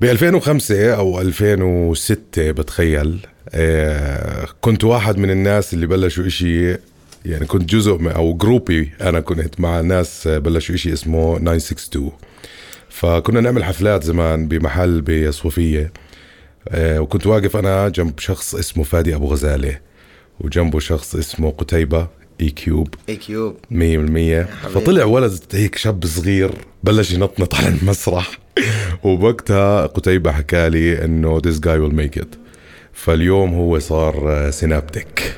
ب 2005 أو 2006 بتخيل كنت واحد من الناس اللي بلشوا إشي, يعني كنت جزء أو جروبي, أنا كنت مع ناس بلشوا إشي اسمه 962. فكنا نعمل حفلات زمان بمحل بصوفية, وكنت واقف أنا جنب شخص اسمه فادي أبو غزالة, وجنبه شخص اسمه قتيبة IQ Cube 100%. فطلع ولد هيك شاب صغير بلش ينطنط على المسرح, وبوقتها قتيبة حكالي إنه this guy will make it. فاليوم هو صار سينابتك.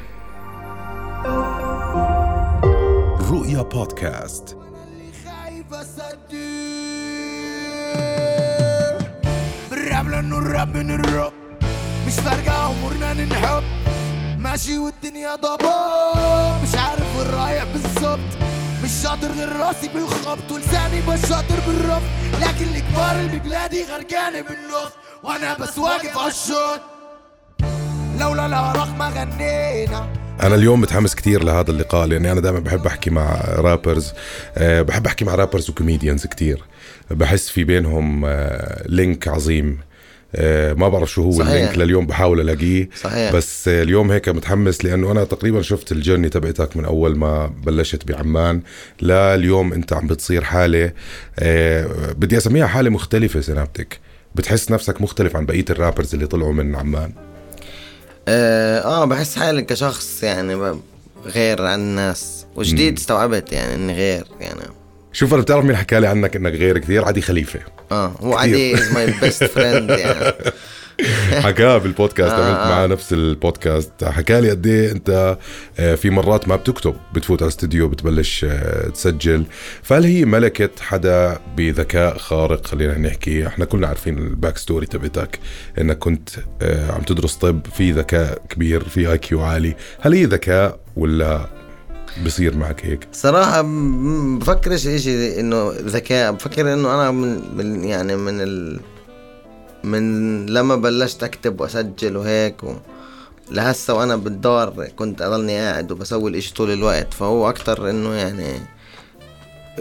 رؤيا بودكاست. مش فارقة عمرنا ننحب, ماشي والدنيا ضباب, مش عارف وين رايح بالظبط, مش شاطر غير راسي بالخبط ولساني مش شاطر بالرفض, لكن الكبار اللي بلادي غرقانة بالنفط وانا بس واقف عالشوط لولا العراق ما غنينا. انا اليوم متحمس كتير لهذا اللقاء, لاني انا دائما بحب احكي مع رابرز, بحب احكي مع رابرز وكوميديانز كتير, بحس في بينهم لينك عظيم, ما بعرف شو هو صحيح. اللينك لليوم بحاول الاقيه صحيح. بس اليوم هيك متحمس لانه انا تقريبا شفت الجرني تبعتك من اول ما بلشت بعمان لليوم انت عم بتصير حاله, بدي اسميها حاله مختلفه. سينابتك بتحس نفسك مختلف عن بقيه الرابرز اللي طلعوا من عمان؟ بحس حالي كشخص يعني غير عن الناس, وجديد استوعبت يعني اني غير. يعني شوف, انا بتعرف مين حكى لي عنك انك غير كثير؟ عدي خليفه. هو عدي از ماي بيست فريند يعني. حكى بالبودكاست, عملت معاه نفس البودكاست, حكى لي قد ايه انت في مرات ما بتكتب, بتفوت على الاستوديو بتبلش تسجل. فهل هي ملكه حدا بذكاء خارق؟ خلينا نحكي, احنا كلنا عارفين الباك ستوري تبعتك انك كنت عم تدرس طب, في ذكاء كبير, في IQ عالي. هل هي ذكاء ولا بصير معك هيك؟ صراحة بفكرش إشي إنه ذكاء, بفكر إنه أنا من يعني من لما بلشت أكتب وأسجل وهيك لهسه وأنا بالدار كنت أضلني قاعد وبسوي الإشي طول الوقت, فهو أكتر إنه يعني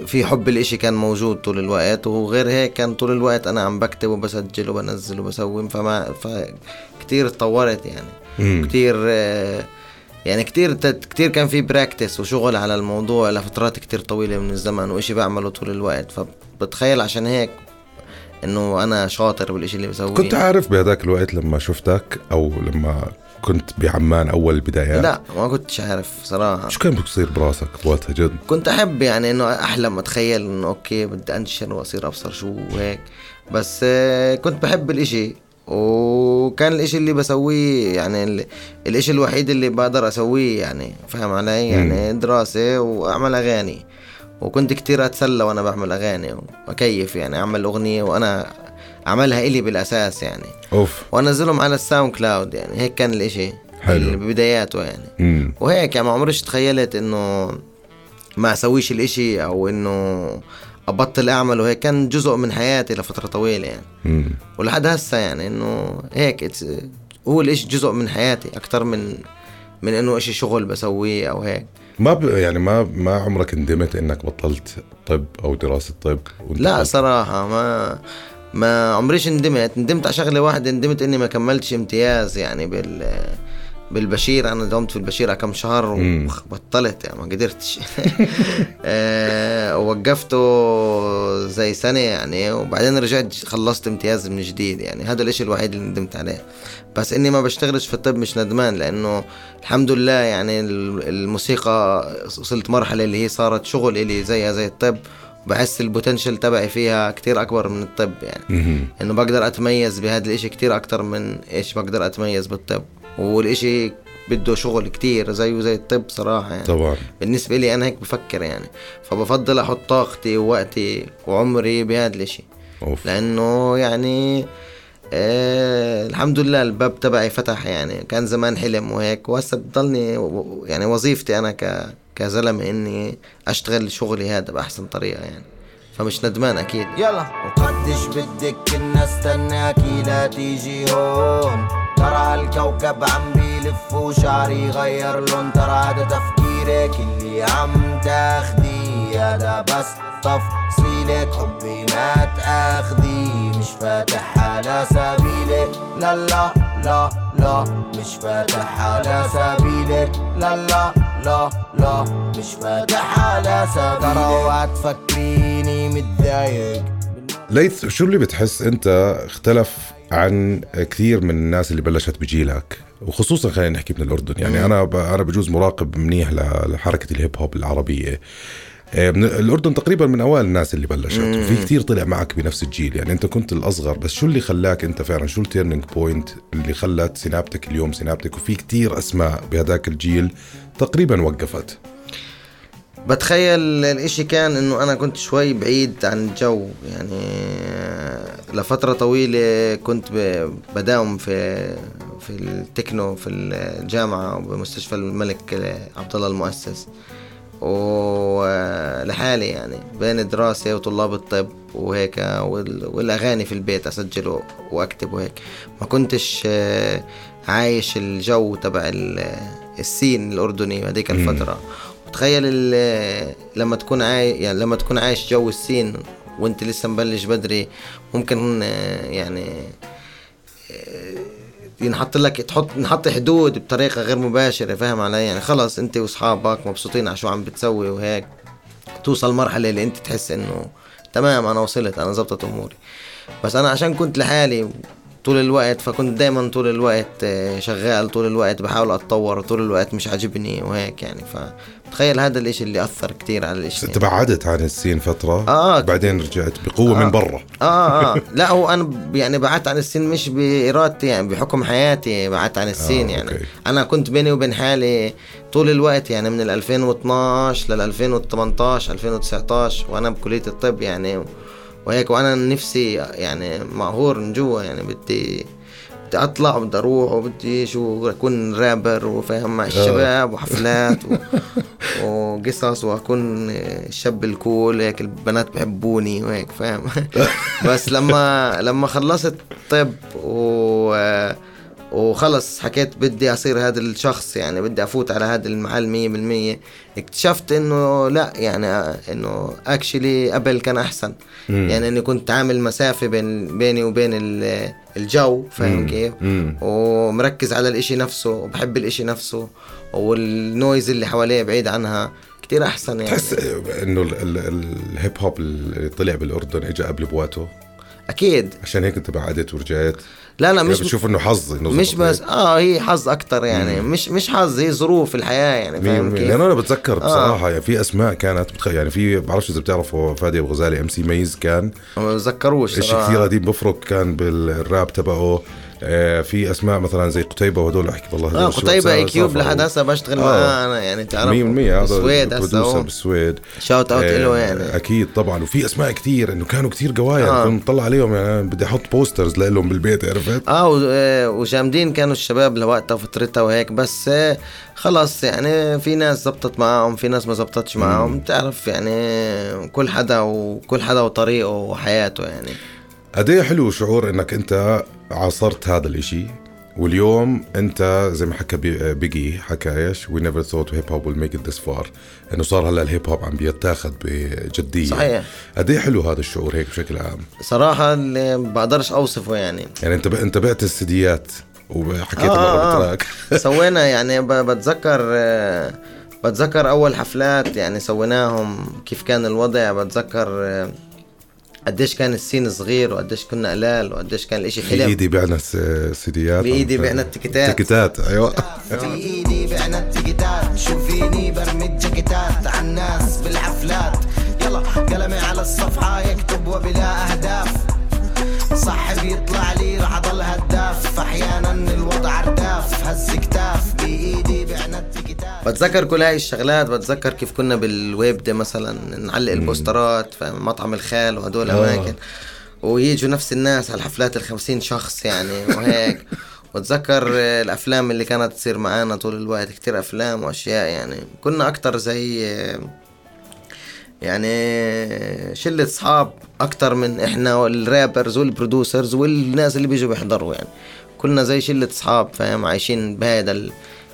في حب الإشي كان موجود طول الوقت, وغير هيك كان طول الوقت أنا عم بكتب وبسجل وبنزل وبسوي, فكتير اتطورت يعني كتير. يعني كتير كان في براكتس وشغل على الموضوع لفترات كتير طويلة من الزمن, وإشي بعمله طول الوقت, فبتخيل عشان هيك إنه أنا شاطر بالإشي اللي بسويه. كنت عارف بهذاك الوقت لما شفتك أو لما كنت بعمان أول البدايات؟ لا, ما كنتش عارف صراحة. شو كان بتصير براسك بوقتها جد؟ كنت أحب يعني إنه أحلم, أتخيل إنه أوكي بدي أنشر وأصير أبصر شو وهيك, بس كنت بحب الإشي, وكان الاشي اللي بسويه يعني الاشي الوحيد اللي بقدر اسويه يعني, فهم علي يعني, دراسة واعمل اغاني. وكنت كتير اتسلى وانا بعمل اغاني واكيف يعني, اعمل اغنية وانا اعملها الي بالاساس يعني, وانزلهم على الساوند كلاود يعني. هيك كان الاشي اللي ببداياته يعني. وهيك يعني ما عمرش تخيلت انه ما اسويش الاشي او انه أبطل أعمل, وهي كان جزء من حياتي لفترة طويلة يعني. ولحد هسه يعني إنه هيك هو الإشي جزء من حياتي أكتر من إنه إشي شغل بسويه أو هيك. ما عمرك ندمت إنك بطلت طب أو دراسة طب؟ لا قلت. صراحة ما عمريش ندمت على شغلة واحدة, ندمت إني ما كملتش امتياز يعني بالبشير. أنا دومت في البشير على كم شهر وبطلت يعني, ما قدرتش. ووقفته زي سنة يعني, وبعدين رجعت خلصت امتياز من جديد يعني. هذا الاشي الوحيد اللي ندمت عليه, بس إني ما بشتغلش في الطب مش ندمان, لأنه الحمد لله يعني الموسيقى وصلت مرحلة اللي هي صارت شغل إلي زيها زي الطب, بحس البوتنشل تبعي فيها كتير أكبر من الطب يعني. إنه بقدر أتميز بهذا الاشي كتير أكتر من إيش بقدر أتميز بالطب, والإشي بده شغل كتير زي الطب صراحة يعني. طبعا بالنسبة لي أنا هيك بفكر يعني, فبفضل أحط طاقتي ووقتي وعمري بهذا الإشي, لأنه يعني الحمد لله الباب تبعي فتح يعني. كان زمان حلم وهيك, وهسه بضلني يعني وظيفتي أنا كزلمة إني أشتغل شغلي هذا بأحسن طريقة يعني, فمش ندمان أكيد. يلا وقدش بدك كنا استناكي لا تيجي هون, ترى الكوكب عم بيلف وشعري غير لون, ترى ده تفكيرك اللي عم تاخديه, ده بس تفصيلك حبي ما تاخديه مش فاتح على سبيلك لا لا لا لا، مش فاتح على سبيلك لا لا لا لا، مش فاتح على سبيلك. اوعى تفكريني متضايق. ليث، شو اللي بتحس انت اختلف عن كثير من الناس اللي بلشت بجيلك، وخصوصا خلينا نحكي من الأردن؟ يعني أنا بجوز مراقب منيح لحركة الهيب هوب العربية. الأردن تقريبا من أوائل الناس اللي بلشت، وفي كثير طلع معك بنفس الجيل. يعني أنت كنت الأصغر، بس شو اللي خلاك أنت فعلا، شو التيرنينج بوينت اللي خلت سينابتك اليوم سينابتك وفي كثير أسماء بهذاك الجيل تقريبا وقفت؟ بتخيل الاشي كان انه انا كنت شوي بعيد عن الجو، يعني لفترة طويلة كنت بداوم في التكنو في الجامعة وبمستشفى الملك عبد الله المؤسس، ولحالي يعني بين الدراسة وطلاب الطب وهيك والاغاني في البيت اسجل واكتب وهيك، ما كنتش عايش الجو تبع السين الاردني هذيك الفترة. تخيل لما تكون يعني لما تكون عايش جو السين وانت لسه مبلش بدري، ممكن يعني ينحط لك نحط حدود بطريقه غير مباشره، فاهم علي؟ يعني خلاص انت واصحابك مبسوطين على شو عم بتسوي وهيك، توصل مرحله اللي انت تحس انه تمام انا وصلت، انا زبطت اموري. بس انا عشان كنت لحالي طول الوقت، فكنت دايما طول الوقت شغال، طول الوقت بحاول اتطور، طول الوقت مش عاجبني وهيك يعني. فتخيل هذا الاشي اللي اثر كتير على الاشي. تبعدت عن السين فترة بعدين رجعت بقوة من برا. لا هو انا يعني بعدت عن السين مش بإرادتي، يعني بحكم حياتي بعدت عن السين. يعني أوكي. انا كنت بيني وبين حالي طول الوقت، يعني من 2012 لل 2018 2019 وانا بكلية الطب يعني وهيك، وانا نفسي يعني مقهور من جوا، يعني بدي اطلع وبدي اروح وبدي شو اكون رابر وفاهم مع الشباب وحفلات وقصص واكون الشاب الكول هيك البنات بحبوني وهيك، فاهم؟ بس لما خلصت طب وخلص حكيت بدي اصير هذا الشخص، يعني بدي افوت على هذا المحل 100%، اكتشفت انه لا، يعني انه اكشلي قبل كان احسن. يعني اني كنت عامل مسافة بيني وبين الجو، فاهم كيف؟ ومركز على الاشي نفسه وبحب الاشي نفسه، والنويز اللي حواليه بعيد عنها كتير احسن. يعني تحس انه الهيب هوب اللي طلع بالاردن اجا قبل بواته؟ اكيد، عشان هيك انت بعدت ورجعت. لا مش بشوف انه حظ، مش بس هي حظ اكتر يعني. مش حظ، هي ظروف الحياه يعني، فاهم كيف؟ لانه انا بتذكر بصراحه يعني في اسماء كانت يعني في، بعرفش اذا بتعرفوا فادي ابو غزاله، ام سي ميز، كان ما بتذكروش شيء كثير قديم بفرق كان بالراب تبعه. في اسماء مثلا زي قتيبه، وهدول احكي والله قتيبه اي كيوب لحد هسه بشتغل معاه انا، يعني تعرف سويد هسه بالسويد، شوت اوت له يعني اكيد طبعا. وفي اسماء كثير انه كانوا كثير قوايا كنت طلع عليهم، يعني بدي احط بوسترز لهم بالبيت، عرفت؟ وجامدين كانوا الشباب لوقتها فترتها وهيك، بس خلاص يعني في ناس زبطت معاهم، في ناس ما زبطتش معاهم، تعرف يعني كل حدا وطريقه وحياته. يعني قديه حلو شعور انك انت عاصرت هذا الاشي، واليوم انت زي ما حكى بيجي، حكى ايش we never thought hip hop will make it this far، انه صار هلا الهيب هوب عم بيتاخد بجدية. صحيح، قديه حلو هذا الشعور هيك بشكل عام صراحة اللي بقدرش اوصفه. يعني انت بعت السديات وحكيت مرة بتراك سوينا، يعني بتذكر اول حفلات يعني سويناهم كيف كان الوضع. بتذكر قديش كان السين صغير، وقديش كنا قلال، وقديش كان الاشي حلم. بإيدي بعنا السيديات، بإيدي بعنا التكتات. أيوة، بإيدي بعنا التكتات، شوفيني برمي الجاكتات على الناس بالحفلات، يلا قلمي على الصفحة يكتب وبلا أهداف، صاحبي يطلع لي رح أضل هداف، فأحيانا الوضع أرداف هز كتاف، بإيدي بعنا التكتات. بتذكر كل هاي الشغلات. بتذكر كيف كنا بالويب ده مثلا نعلق البوسترات في مطعم الخال وهدول أماكن، ويجوا نفس الناس على الحفلات 50 شخص يعني وهيك. وتذكر الأفلام اللي كانت تصير معانا طول الوقت، كتير أفلام وأشياء. يعني كنا أكتر زي يعني شلة صحاب أكتر من إحنا والرابرز والبرودوسرز والناس اللي بيجوا بيحضروا. يعني كنا زي شلة صحاب، فاهم؟ عايشين بهذا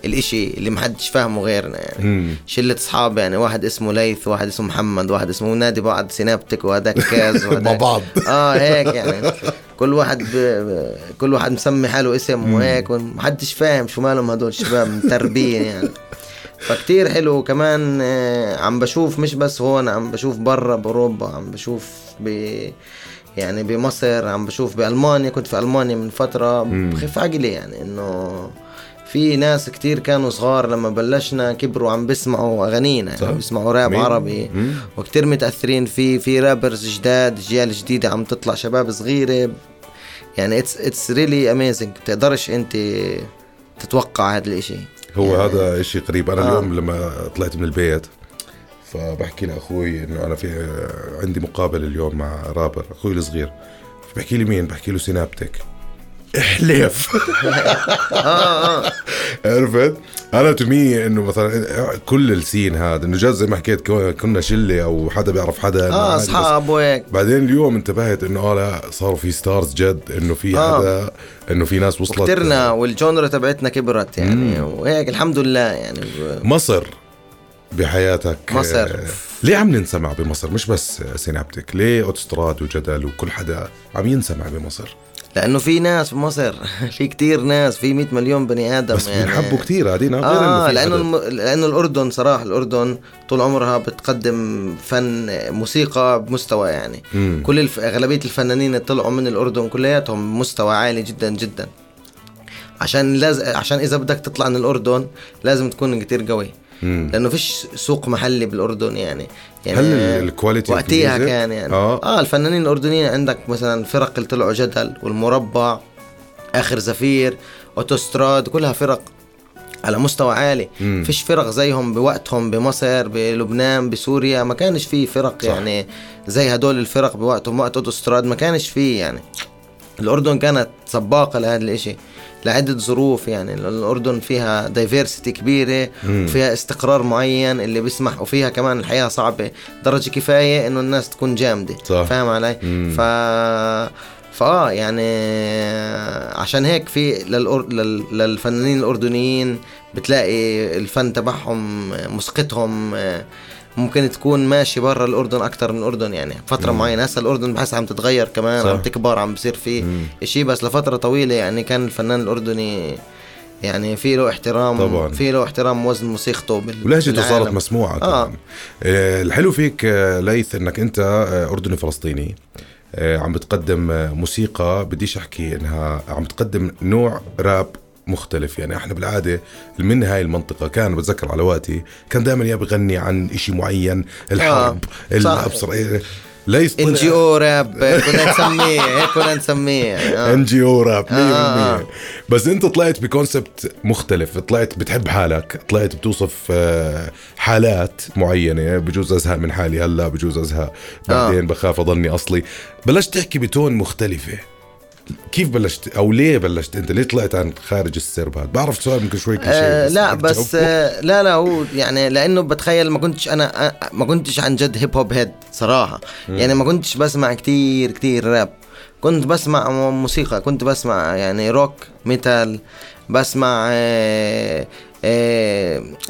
الاشي اللي محدش فاهمه غيرنا يعني. شلة اصحاب يعني، واحد اسمه ليث، واحد اسمه محمد، واحد اسمه نادي بعض سينابتك، وهداك كاز وهداك بعض هيك يعني. كل واحد مسمي حاله اسم وهيك، ومحدش فاهم شو مالهم هدول الشباب متربين يعني. فكتير حلو كمان. عم بشوف مش بس هون، عم بشوف برا بأوروبا، عم بشوف يعني بمصر، عم بشوف بألمانيا. كنت في ألمانيا من فترة بخف عقلي يعني، إنه في ناس كتير كانوا صغار لما بلشنا كبروا عم بسمعوا أغانينا يعني، بسمعوا راب عربي وكتير متأثرين فيه. في رابرز جداد، جيال جديدة عم تطلع، شباب صغيرة يعني. it's really amazing. بتقدرش أنت تتوقع هذا الإشي. هو يعني هذا إشي قريب. أنا اليوم لما طلعت من البيت فبحكي لأخوي إنه أنا في عندي مقابل اليوم مع رابر، أخوي الصغير. بحكي لي مين؟ بحكي له سينابتك. احلف. عرفت انا تمي انه مثلا كل السين هذا، انه جاز زي ما حكيت كنا شله او حدا بيعرف حدا، اصحاب وهيك. بعدين اليوم انتبهت انه لا، صاروا في ستارز جد، انه في حدا، انه في ناس وصلت، كترنا والجونرا تبعتنا كبرت يعني وهيك الحمد لله يعني. مصر بحياتك، مصر ليه عم نسمع بمصر؟ مش بس سينابتك، ليه اوتستراد وجدل وكل حدا عم ينسمع بمصر؟ لأنه في ناس في مصر، في كتير ناس، في 100 مليون بني آدم بس يعني، بنحبوا كتير هادينا. لأنه الأردن صراحة، الأردن طول عمرها بتقدم فن موسيقى بمستوى يعني. كل أغلبية الفنانين اللي طلعوا من الأردن كلياتهم مستوى عالي جدا جدا. عشان إذا بدك تطلع من الأردن لازم تكون كتير قوي، لأنه فيش سوق محلي بالأردن يعني هل الكواليتي وقتها كان يعني. الفنانين الأردنيين عندك مثلا فرق اللي طلعوا جدل والمربع، آخر زفير، أوتوستراد، كلها فرق على مستوى عالي. فيش فرق زيهم بوقتهم بمصر، بلبنان، بسوريا. ما كانش فيه فرق صح. يعني زي هدول الفرق بوقتهم، وقت أوتوستراد ما كانش فيه يعني. الأردن كانت سباقة لهذا الإشي لعدة ظروف يعني. الأردن فيها دايفيرسيتي كبيرة، وفيها استقرار معين اللي بيسمح، وفيها كمان الحياة صعبة درجة كفاية إنه الناس تكون جامدة، فاهم علي؟ يعني عشان هيك في للفنانين الأردنيين بتلاقي الفن تبعهم، موسيقتهم ممكن تكون ماشي برا الأردن أكتر من الأردن يعني فترة معينة. هسا الأردن بحس عم تتغير كمان، عم تكبر، عم بصير فيه إشي، بس لفترة طويلة يعني كان الفنان الأردني يعني في له احترام طبعاً. في له احترام وزن موسيقته ولهجته صارت مسموعة. الحلو فيك ليث إنك أنت أردني فلسطيني، عم بتقدم موسيقى، بديش أحكي إنها عم تقدم نوع راب مختلف يعني. احنا بالعاده من هاي المنطقه كان بتذكر على وقتي كان دائما يا بغني عن اشي معين، الحرب، الابصر، ليس ان جي او راب كنا نسميه ان جي او راب 100%. بس انت طلعت بكونسبت مختلف، طلعت بتحب حالك، طلعت بتوصف حالات معينه. بجوز ازهق من حالي هلا، بجوز ازهق بعدين، بخاف اضلني اصلي. بلشت تحكي بتون مختلفه. كيف بلشت او ليه بلشت انت؟ ليه طلعت عن خارج السرب هذا؟ بعرف سؤال ممكن شوي كل شيء لا هو يعني لانه بتخيل ما كنتش عن جد هيب هوب هيد صراحه يعني. ما كنتش بسمع كتير راب، كنت بسمع موسيقى، كنت بسمع يعني روك، ميتال، بسمع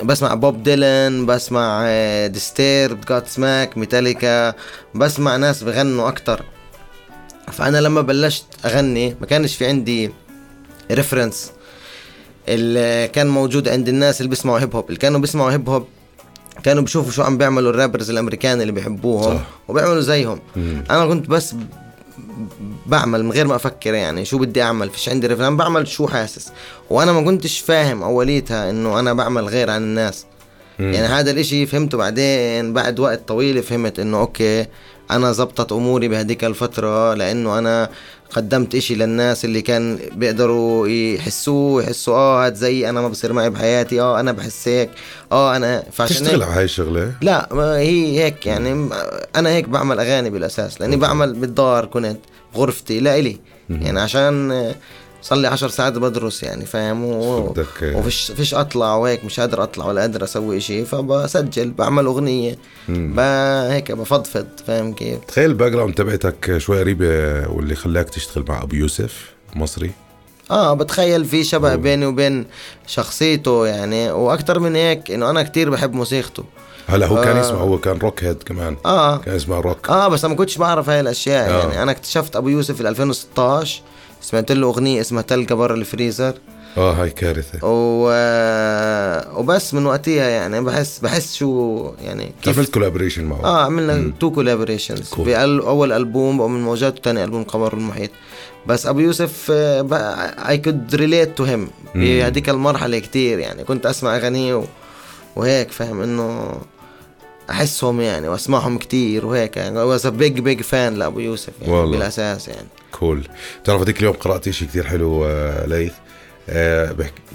بسمع بوب ديلان، بسمع ديستيرب، جات سماك، ميتاليكا، بسمع ناس بغنوا اكتر. فأنا لما بلشت أغني ما كانش في عندي ريفرنس. اللي كان موجود عند الناس اللي بيسمعوا هيب هوب، اللي كانوا بيسمعوا هيب هوب كانوا بيشوفوا شو عم بيعملوا الرابرز الأمريكان اللي بيحبوهم وبيعملوا زيهم. أنا كنت بس بعمل من غير ما أفكر يعني شو بدي أعمل، فيش عندي ريفرنس، بعمل شو حاسس. وأنا ما كنتش فاهم أوليتها إنه أنا بعمل غير عن الناس يعني. هذا الإشي فهمته بعدين بعد وقت طويل. فهمت إنه أوكي أنا زبطت أموري بهديك الفترة، لأنه أنا قدمت إشي للناس اللي كان بيقدروا يحسوا هاد زي أنا ما بصير معي بحياتي، أنا بحس هيك، أنا تشتغل على هاي الشغلة. لا هي هيك يعني. أنا هيك بعمل أغاني بالأساس، لأني بعمل بالدار، كنت غرفتي لا إلي يعني، عشان صلي 10 ساعات بدرس يعني، فاهم؟ وفيش أطلع وهيك، مش قادر أطلع ولا قادر أسوي إشي، فبسجل، بعمل أغنية، هيك بفضفض، فاهم كيف؟ تخيل الباك جراوند تبعتك شوي قريبة واللي خلاك تشتغل مع أبو يوسف مصري. بتخيل في شبه بيني وبين شخصيته يعني، واكتر من هيك انه انا كتير بحب موسيقته. هلا هو كان يسمع، هو كان روك هيد كمان، كان يسمع روك، بس انا ما كنتش بعرف هاي الاشياء. يعني انا اكتشفت ابو يوسف في 2016، سمعت له اغنيه اسمها تل جبر الفريزر، هاي كارثه، وبس من وقتها يعني بحس شو يعني كيف عملت كولابوريشن معه. عملنا 2 كولابوريشنز، باول البوم ومن موجاته ثاني البوم قمر المحيط. بس ابو يوسف I could relate to him بهذيك المرحله كتير، يعني كنت اسمع اغانيه وهيك فاهم، انه احسهم يعني واسمعهم كتير وهيك يعني. هو بيج فان لابو يوسف يعني بالاساس يعني. كول تعرف هذيك اليوم قرات شيء كتير حلو ليث،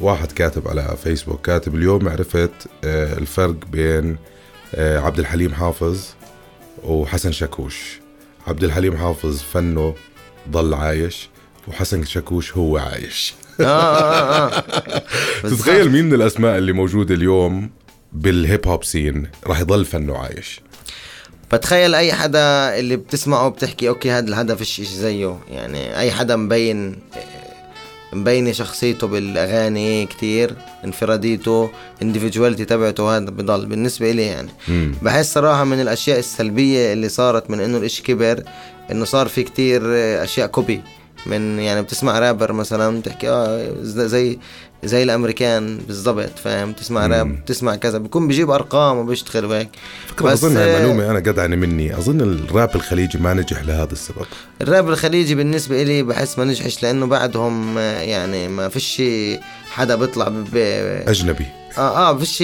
واحد كاتب على فيسبوك، كاتب اليوم عرفت الفرق بين عبد الحليم حافظ وحسن شاكوش. عبد الحليم حافظ فنه ضل عايش، وحسن شاكوش هو عايش. تتخيل مين من الأسماء اللي موجودة اليوم بالهيب هوب سين راح يضل فنه عايش؟ بتخيل أي حدا اللي بتسمعه بتحكي أوكي هذا الهدف الشيء زيه، يعني أي حدا مبين شخصيته بالأغاني كتير، انفراديته، individuality تبعته، هذا بضل بالنسبة إلي يعني. بحس صراحة من الأشياء السلبية اللي صارت من إنه الإشي كبر، إنه صار في كتير أشياء كوبي من، يعني بتسمع رابر مثلا بتحكي زي الامريكان بالضبط فاهم، تسمع راب تسمع كذا، بيكون بيجيب ارقام وبيشتغل وهيك. اظن المعلومه انا قد عني مني، اظن الراب الخليجي ما نجح لهذا السبب. الراب الخليجي بالنسبه لي بحس ما نجحش لانه بعدهم يعني ما فيش حدا بيطلع اجنبي،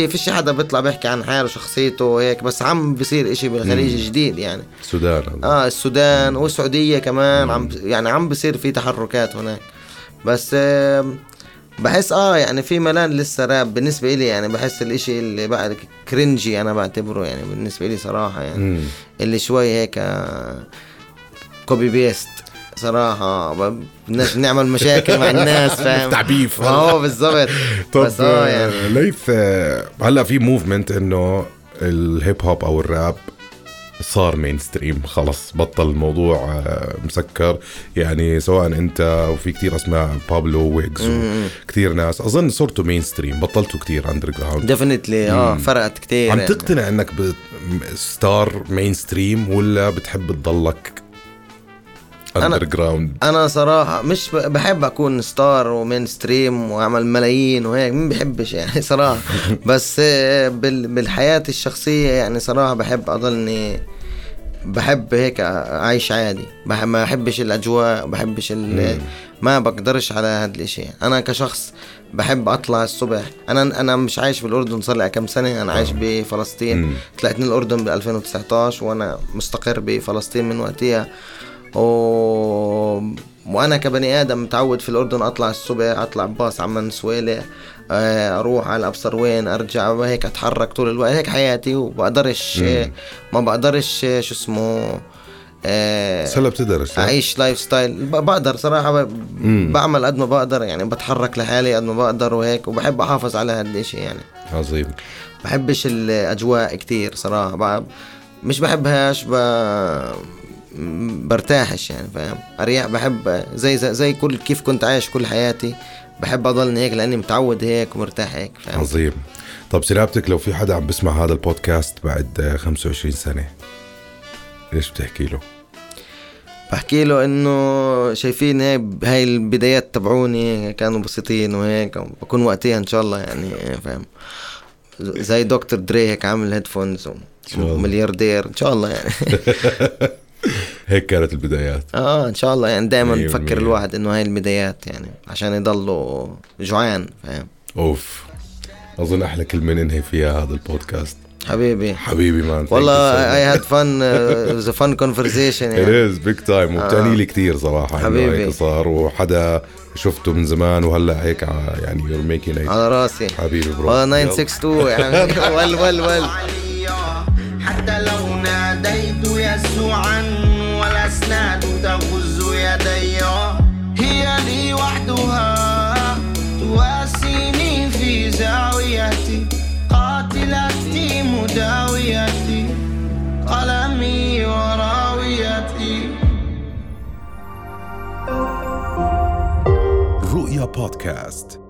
فيش حدا بيطلع بيحكي عن حاله شخصيته وهيك. بس عم بيصير اشي بالخليج جديد يعني، السودان السودان والسعوديه كمان عم بيصير في تحركات هناك. بس بحس يعني في ملان لسه راب بالنسبه لي يعني. بحس الاشي اللي بعد كرنجي انا بعتبره يعني بالنسبه لي صراحه يعني، اللي شوي هيك كوبي بيست صراحه، بدناش نعمل مشاكل مع الناس فاهم، تعبيف بالضبط. طب يعني ليث، هلا في موفمنت انه الهيب هوب او الراب صار مينستريم خلص، بطل الموضوع مسكر يعني، سواء انت وفي كتير اسماء بابلو ويجز وكتير ناس اظن صرتوا مينستريم، بطلتوا كتير اندر جراوند ديفينتلي. فرقت كتير. عم تقتنع يعني انك ستار مينستريم ولا بتحب تضلك اندر جراوند؟ انا صراحه مش بحب اكون ستار ومينستريم واعمل ملايين وهيك، مين بحبش يعني صراحه. بس بالحياه الشخصيه يعني صراحه بحب اضلني بحب هيك اعيش عادي، ما بحبش الاجواء، بحبش ما بقدرش على هذا الاشي. انا كشخص بحب اطلع الصبح، انا مش عايش بالاردن صار لي كم سنه، انا عايش بفلسطين. طلعت من الاردن ب 2019 وانا مستقر بفلسطين من وقتها، وانا كبني ادم متعود في الاردن اطلع الصبح، اطلع باص عمان سويله، اروح على ابصر وين، ارجع وهيك اتحرك طول الوقت، هيك حياتي. وبقدرش ما بقدرش شو اسمه هلا بتقدرش اعيش لايف ستايل، بقدر صراحه بعمل قد ما بقدر يعني، بتحرك لحالي قد ما بقدر وهيك، وبحب احافظ على هالشيء يعني. عظيم. بحبش الاجواء كتير صراحه، مش بحبهاش، برتاحش يعني فاهم، اريح. بحب زي كل كيف كنت عايش كل حياتي، بحب اضلني هيك لاني متعود هيك ومرتاح هيك فاهم. عظيم. طب سنابتك لو في حدا عم بسمع هذا البودكاست بعد 25 سنه ايش بتحكي له؟ بحكي له انه شايفين هاي البدايات تبعوني كانوا بسيطين وهيك، بكون وقتها ان شاء الله يعني فاهم زي دكتور دري هيك عامل هيدفونز وملياردير ان شاء الله يعني. هيك كانت البدايات. ان شاء الله يعني دائما نفكر الواحد انه هاي البدايات يعني عشان يضلوا جوعان فاهم. اوف اظن احلى كلمه ننهي فيها هذا البودكاست. حبيبي مان والله اي هاد فن، ذا فن كونفرسيشن يعني، از بيج تايم، وبتعني لي كثير صراحه حبيبي صار، وحدا شفته من زمان وهلا هيك يعني يور ميكينج على راسي حبيبي برو. 962 يعني وال حتى لو ناديت يسوعا والأسناد تغز يدي، هي لي وحدها تواسيني في زاويتي، قاتلتي مداويتي، قلمي وراويتي. رؤيا بودكاست.